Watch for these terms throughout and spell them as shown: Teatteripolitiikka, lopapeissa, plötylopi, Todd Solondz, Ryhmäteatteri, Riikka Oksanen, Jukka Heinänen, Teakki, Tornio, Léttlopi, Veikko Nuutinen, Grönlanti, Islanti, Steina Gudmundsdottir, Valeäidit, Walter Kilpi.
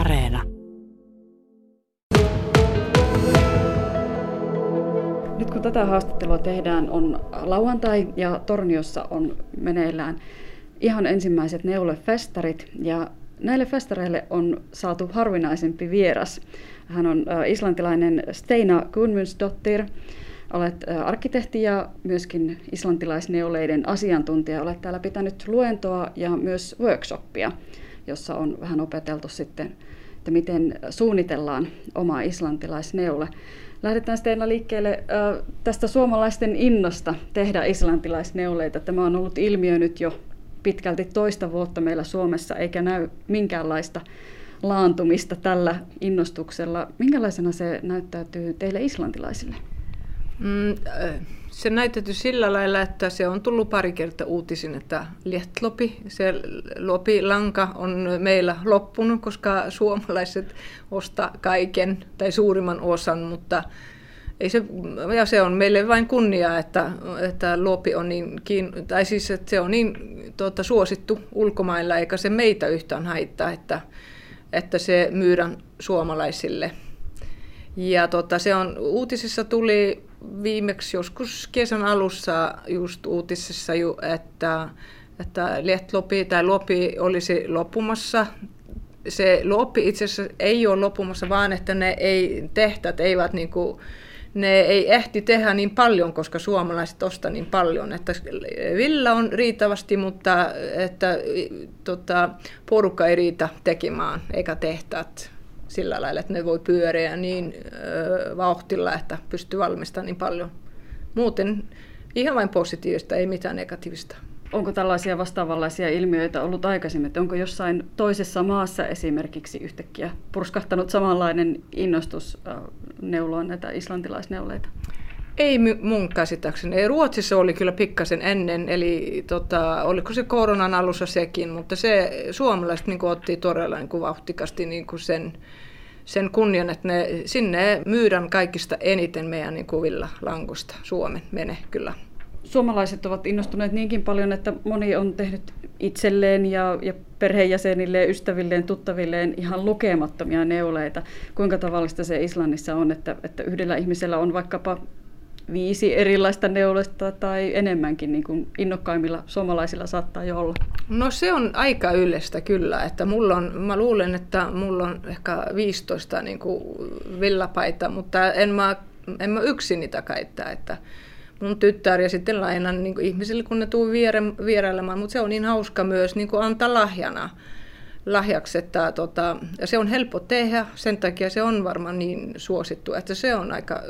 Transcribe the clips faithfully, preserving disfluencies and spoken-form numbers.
Areena. Nyt kun tätä haastattelua tehdään, on lauantai ja Torniossa on meneillään ihan ensimmäiset neulefestarit. Ja näille festareille on saatu harvinaisempi vieras. Hän on islantilainen Steina Gudmundsdottir. Olet arkkitehti ja myöskin islantilaisneuleiden asiantuntija. Olet täällä pitänyt luentoa ja myös workshoppia, jossa on vähän opeteltu sitten, että miten suunnitellaan oma islantilaisneule. Lähdetään Steina liikkeelle tästä suomalaisten innosta tehdä islantilaisneuleita. Tämä on ollut ilmiö nyt jo pitkälti toista vuotta meillä Suomessa, eikä näy minkäänlaista laantumista tällä innostuksella. Minkälaisena se näyttäytyy teille islantilaisille? Mm, se näytetty sillä lailla, että se on tullut pari kertaa uutisin, että Léttlopi, se lopilanka on meillä loppunut, koska suomalaiset ostaa kaiken tai suurimman osan, mutta ei se, ja se on meille vain kunnia, että, että lopi on niin, tai siis, että se on niin tuota, suosittu ulkomailla, eikä se meitä yhtään haittaa, että, että se myydään suomalaisille. Ja tuota, se on uutisissa tuli viimeksi joskus kesän alussa just uutisissa, ju, että, että Léttlopi tai lopi olisi loppumassa. Se lopi itse asiassa ei ole loppumassa, vaan että ne ei tehtävät eivät niin kuin, ne ei ehti tehdä niin paljon, koska suomalaiset ostaa niin paljon. Että villa on riittävästi, mutta että, tota, porukka ei riitä tekemään eikä tehtävät sillä lailla, että ne voi pyöriä niin ö, vauhtilla, että pystyy valmistamaan niin paljon. Muuten ihan vain positiivista, ei mitään negatiivista. Onko tällaisia vastaavanlaisia ilmiöitä ollut aikaisemmin? Että onko jossain toisessa maassa esimerkiksi yhtäkkiä purskahtanut samanlainen innostus neuloa näitä islantilaisneuleita? Ei mun käsittääkseni. Ruotsissa oli kyllä pikkasen ennen, eli tota, oliko se koronan alussa sekin, mutta se suomalaiset niin otti todella niin vauhtikasti niin sen, sen kunnian, että ne, sinne myydään kaikista eniten meidän niin villalangosta. Suomen menee kyllä. Suomalaiset ovat innostuneet niinkin paljon, että moni on tehnyt itselleen ja, ja perheenjäsenilleen, ystävilleen, tuttavilleen ihan lukemattomia neuleita. Kuinka tavallista se Islannissa on, että, että yhdellä ihmisellä on vaikkapa viisi erilaista neulesta tai enemmänkin, niin kuin innokkaimmilla suomalaisilla saattaa jo olla? No se on aika yleistä kyllä, että mulla on, mä luulen, että mulla on ehkä viisitoista niin kuin villapaita, mutta en mä, en mä yksin niitä kaittaa, että mun tytär ja sitten lainan niin kuin ihmisille, kun ne tuu vierailemaan, mutta se on niin hauska myös niin kuin antaa lahjana. Lahjaksi, että tota, se on helppo tehdä, sen takia se on varmaan niin suosittu, että se on aika,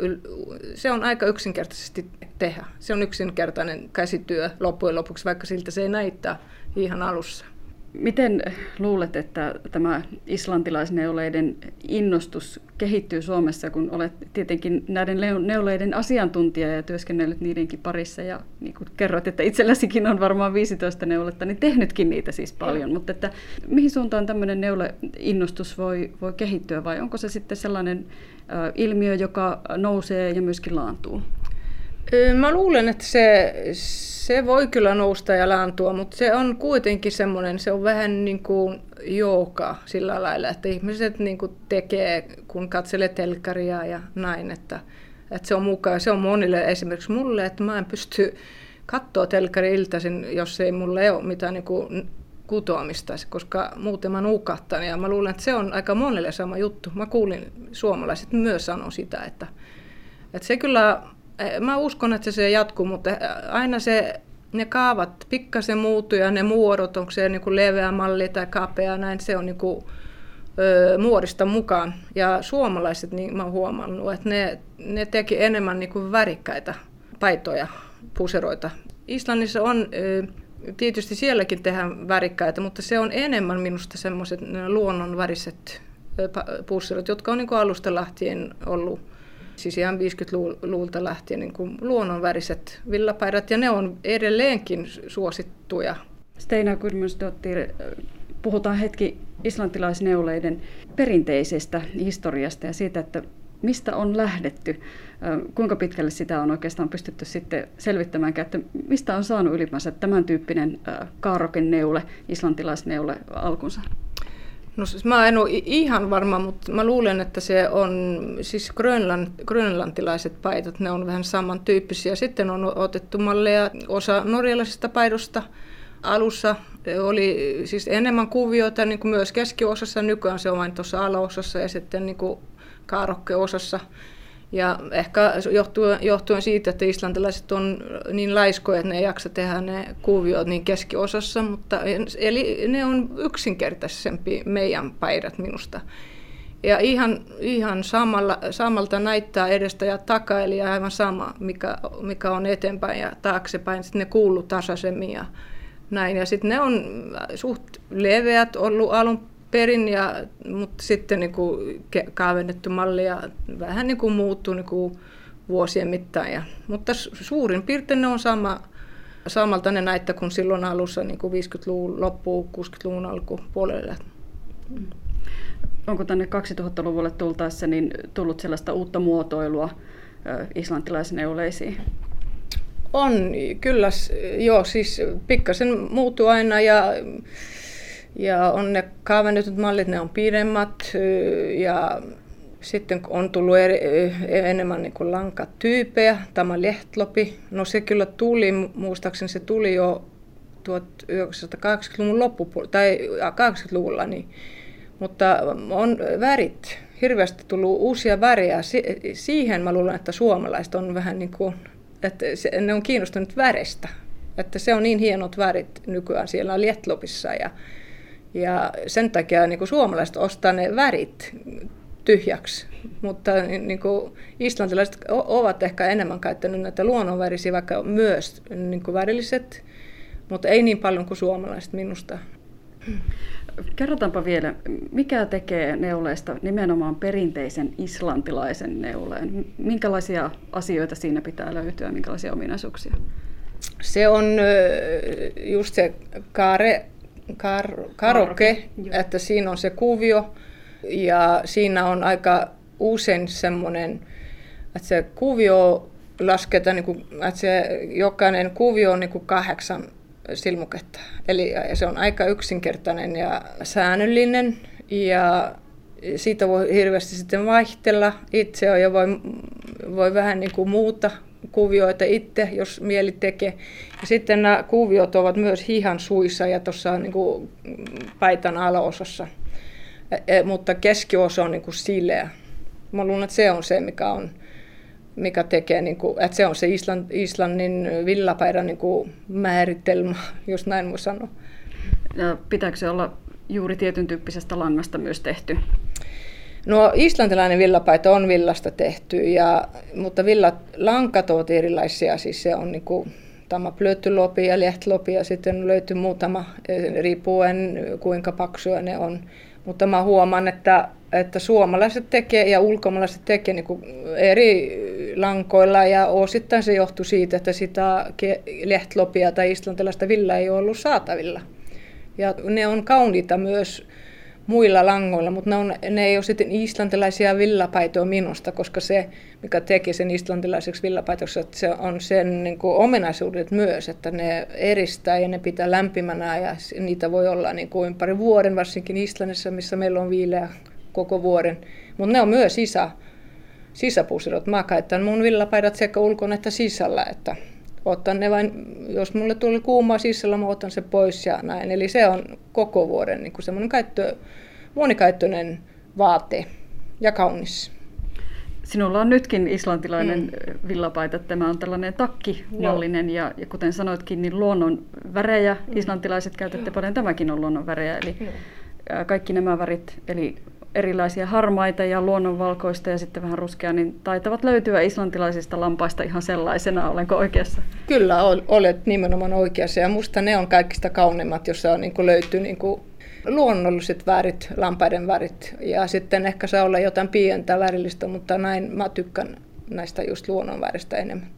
se on aika yksinkertaisesti tehdä. Se on yksinkertainen käsityö loppujen lopuksi, vaikka siltä se ei näyttää ihan alussa. Miten luulet, että tämä islantilaisneuleiden innostus kehittyy Suomessa, kun olet tietenkin näiden neuleiden asiantuntija ja työskennellyt niidenkin parissa ja niin kuin kerroit, että itselläsikin on varmaan viisitoista neuletta, niin tehnytkin niitä siis paljon, mutta että mihin suuntaan tämmöinen neuleinnostus voi, voi kehittyä vai onko se sitten sellainen ä, ilmiö, joka nousee ja myöskin laantuu? Mä luulen, että se, se voi kyllä nousta ja laantua, mutta se on kuitenkin semmoinen, se on vähän niin kuin joka sillä lailla, että ihmiset niin kuin tekee, kun katselee telkkaria ja näin, että, että se on mukaan. Se on monille esimerkiksi mulle, että mä en pysty katsoa telkkaria iltaisin, jos ei mulle ole mitään niin kuin kutoamista, koska muuten mä nukahtan ja mä luulen, että se on aika monelle sama juttu. Mä kuulin suomalaiset myös sanoo sitä, että, että se kyllä. Mä uskon, että se jatkuu, mutta aina se, ne kaavat pikkasen muuttuu ja ne muodot, onko se niin kuin leveä malli tai kapea, näin se on niin kuin, ö, muodista mukaan. Ja suomalaiset, niin mä oon huomannut, että ne, ne teki enemmän niin kuin värikkäitä paitoja, puseroita. Islannissa on, ö, tietysti sielläkin tehdään värikkäitä, mutta se on enemmän minusta semmoiset luonnonväriset puserot, jotka on niin kuin alusta lähtien ollut. Siis ihan viisikymmentäluvulta lähtien niin kuin luonnonväriset villapaidat, ja ne on edelleenkin suosittuja. Steina Gudmundsdottir, puhutaan hetki islantilaisneuleiden perinteisestä historiasta ja siitä, että mistä on lähdetty, kuinka pitkälle sitä on oikeastaan pystytty sitten selvittämään, että mistä on saanut ylipäänsä tämän tyyppinen kaarrokenneule, islantilaisneule alkunsa? No siis mä en ole ihan varma, mutta mä luulen, että se on, siis grönlant, grönlantilaiset paidat, ne on vähän samantyyppisiä. Sitten on otettu malleja osa norjalaisista paidosta. Alussa oli siis enemmän kuvioita, niin kuin myös keskiosassa, nykyään se on vain tuossa alaosassa ja sitten niin kuin kaarokkeosassa. Ja ehkä johtuen, johtuen siitä, että islantilaiset on niin laiskoja, että ne ei jaksa tehdä ne kuviot niin keskiosassa, mutta eli ne on yksinkertaisempi meidän paidat minusta. Ja ihan, ihan samalla, samalta näyttää edestä ja takaa, eli aivan sama, mikä, mikä on eteenpäin ja taaksepäin, sitten ne kuuluu tasaisemmin ja näin. Ja sitten ne on suht leveät ollut alun perin, ja, mutta sitten niin kuin kaavennettu malli ja vähän niin kuin muuttuu niin kuin vuosien mittaan. Ja, mutta suurin piirtein ne on sama, samalta ne näyttää kuin silloin alussa niin kuin viisikymmentäluvun loppuun, kuusikymmentäluvun alkupuolelle. Onko tänne kaksituhattaluvulle tultaessa niin tullut sellaista uutta muotoilua islantilaisneuleisiin? On, kyllä, joo, siis pikkasen muuttuu aina ja... Ja on ne kaavennetut mallit, ne on pidemmät ja sitten on tullut eri, enemmän niin kuin lankatyyppejä, tämä Léttlopi. No se kyllä tuli, muistaakseni se tuli jo tuhatyhdeksänsataakahdeksankymmentäluvun loppupuolella, tai kahdeksankymmentäluvulla, niin. Mutta on värit, hirveästi tullut uusia värejä. Siihen mä luulen, että suomalaiset on vähän niin kuin, että ne on kiinnostunut värestä. Että se on niin hienot värit nykyään siellä Léttlopissa ja Ja sen takia niin kuin suomalaiset ostaa ne värit tyhjäksi, mutta niin kuin islantilaiset ovat ehkä enemmän käyttäneet näitä luonnonvärisiä, vaikka myös niin kuin värilliset, mutta ei niin paljon kuin suomalaiset minusta. Kerrotaanpa vielä, mikä tekee neuleista nimenomaan perinteisen islantilaisen neuleen? Minkälaisia asioita siinä pitää löytyä, minkälaisia ominaisuuksia? Se on just se kaare. Kar, karoke, että siinä on se kuvio ja siinä on aika usein semmoinen, että se kuvio lasketaan, niin kuin, että se jokainen kuvio on niin kuin kahdeksan silmuketta. Eli se on aika yksinkertainen ja säännöllinen ja siitä voi hirveästi sitten vaihtella itse ja voi, voi vähän niin kuin muuta kuvioita itse, jos mieli tekee. Ja sitten nämä kuviot ovat myös hihan suissa ja tuossa niin kuin paitan alaosassa, e- mutta keskiosa on niin kuin sileä. Mä luulen, että se on se, mikä, on, mikä tekee, niin kuin, että se on se Islan, Islannin villapaidan niin kuin määritelmä, jos näin voi sanoa. Ja pitääkö se olla juuri tietyn tyyppisestä langasta myös tehty? No islantilainen villapaita on villasta tehty, ja, mutta villalankat ovat erilaisia. Siis se on niin kuin, tämä plötylopi ja Léttlopi ja sitten löytyy muutama, riippuen kuinka paksuja ne on. Mutta mä huomaan, että, että suomalaiset tekee ja ulkomaalaiset tekee niin kuin eri lankoilla ja osittain se johtuu siitä, että sitä Léttlopia tai islantilaista villaa ei ole ollut saatavilla. Ja ne on kauniita myös muilla langoilla, mutta ne, on, ne ei ole sitten islantilaisia villapaitoja minusta, koska se, mikä teki sen islantilaiseksi villapaitoksi, että se on sen niin kuin ominaisuudet myös, että ne eristää ja ne pitää lämpimänä ja niitä voi olla niin kuin ympäri vuoden, varsinkin Islannissa, missä meillä on viileä koko vuoden. Mutta ne on myös sisä, sisäpuusidot. Mä käytän mun villapaidat sekä ulkona että sisällä, että otan ne vain, jos mulle tuli kuumaa sisällä, mä otan se pois ja näin. Eli se on koko vuoden niin kuin semmoinen käyttö, monikäyttöinen vaate ja kaunis. Sinulla on nytkin islantilainen mm. villapaita. Tämä on tällainen takkimallinen ja, ja kuten sanoitkin, niin luonnon värejä. Mm. Islantilaiset käytätte mm. paljon. Tämäkin on luonnon värejä. Eli mm. kaikki nämä värit, eli erilaisia harmaita ja luonnonvalkoista ja sitten vähän ruskeaa, niin taitavat löytyä islantilaisista lampaista ihan sellaisena, olenko oikeassa? Kyllä, olet nimenomaan oikeassa ja musta ne on kaikista kauneimmat, jossa niin löytyy niin luonnolliset värit, lampaiden värit ja sitten ehkä saa olla jotain pientä värillistä, mutta näin mä tykkään näistä just luonnonväristä enemmän.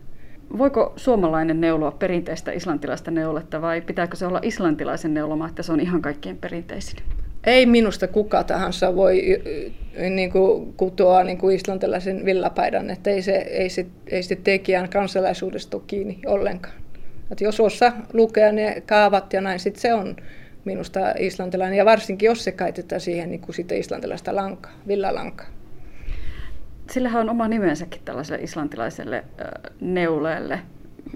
Voiko suomalainen neuloa perinteistä islantilaista neuletta vai pitääkö se olla islantilaisen neuloma, että se on ihan kaikkien perinteisin? Ei minusta kuka tahansa voi niin kuin, kutoa niin kuin islantilaisen villapaidan, että ei se, ei se, ei se tekijän kansalaisuudesta ole kiinni ollenkaan. Että jos osaa lukea ne kaavat ja näin, sitten se on minusta islantilainen, ja varsinkin jos se käytetään siihen niin kuin sitä islantilaista lankaa, villalankaa. Sillähän on oma nimensäkin tällaiselle islantilaiselle äh, neuleelle.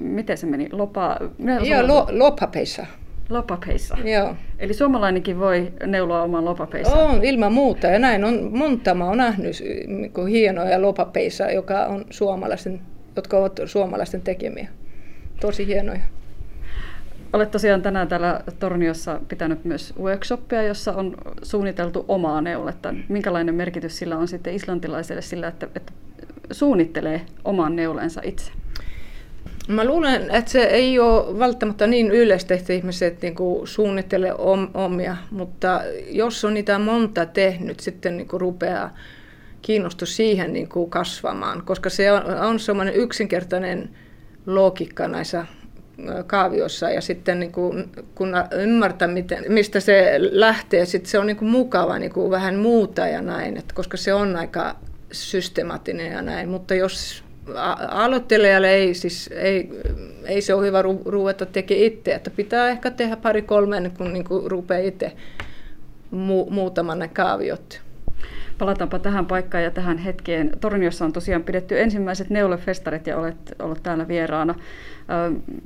Miten se meni? Lopa... Joo, lo, lopapeissa. Lopapeissa. Joo. Eli suomalainenkin voi neuloa oman lopapeissa. On, ilman muuta. Ja näin on monta. Mä oon nähnyt niin hienoja lopapeissa, joka on suomalaisten, jotka ovat suomalaisten tekemiä. Tosi hienoja. Olet tosiaan tänään täällä Torniossa pitänyt myös workshopia, jossa on suunniteltu omaa neuletta. Minkälainen merkitys sillä on sitten islantilaiselle sillä, että, että suunnittelee oman neuleensa itse? Mä luulen, että se ei ole välttämättä niin yleistä, että ihmiset niin kuin suunnittelee omia, mutta jos on niitä monta tehnyt, sitten niin kuin rupeaa kiinnostus siihen niin kuin kasvamaan, koska se on, on sellainen yksinkertainen logiikka näissä kaaviossa, ja sitten niin kuin, kun ymmärtää, miten, mistä se lähtee, sitten se on niin kuin mukava niin kuin vähän muuta ja näin, että koska se on aika systemaattinen ja näin, mutta jos aloittelijalle ei, siis, ei, ei se ole hyvä ru- ruveta tekemään itse, että pitää ehkä tehdä pari kolmeen, kun niin kuin rupeaa itse mu- muutaman ne kaaviot. Palataanpa tähän paikkaan ja tähän hetkeen. Torniossa on tosiaan pidetty ensimmäiset neulefestarit ja olet ollut täällä vieraana.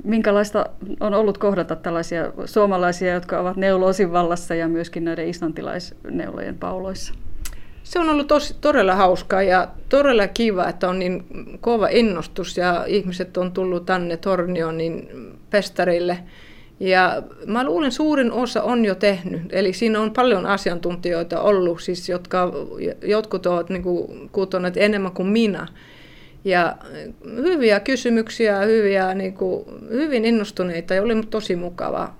Minkälaista on ollut kohdata tällaisia suomalaisia, jotka ovat neuloosin vallassa ja myöskin näiden islantilaisneulojen pauloissa? Se on ollut tosi, todella hauskaa ja todella kiva, että on niin kova innostus ja ihmiset on tullut tänne Tornioon niin festarille. Ja mä luulen, suurin osa on jo tehnyt, eli siinä on paljon asiantuntijoita ollut, siis jotka, jotkut ovat niin kuin kutoneet enemmän kuin minä. Ja hyviä kysymyksiä, hyviä, niin kuin, hyvin innostuneita, ja oli tosi mukava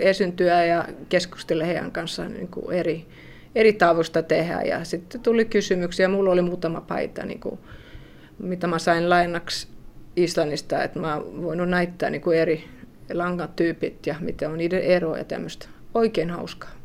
esiintyä ja keskustella heidän kanssaan niin kuin eri, eri tavoista tehdä. Ja sitten tuli kysymyksiä, mulla oli muutama paita, niin kuin, mitä mä sain lainaksi Islannista, että mä oon voinut näyttää niin kuin eri langatyypit ja mitä on niiden eroja ja tämmöistä. Oikein hauskaa.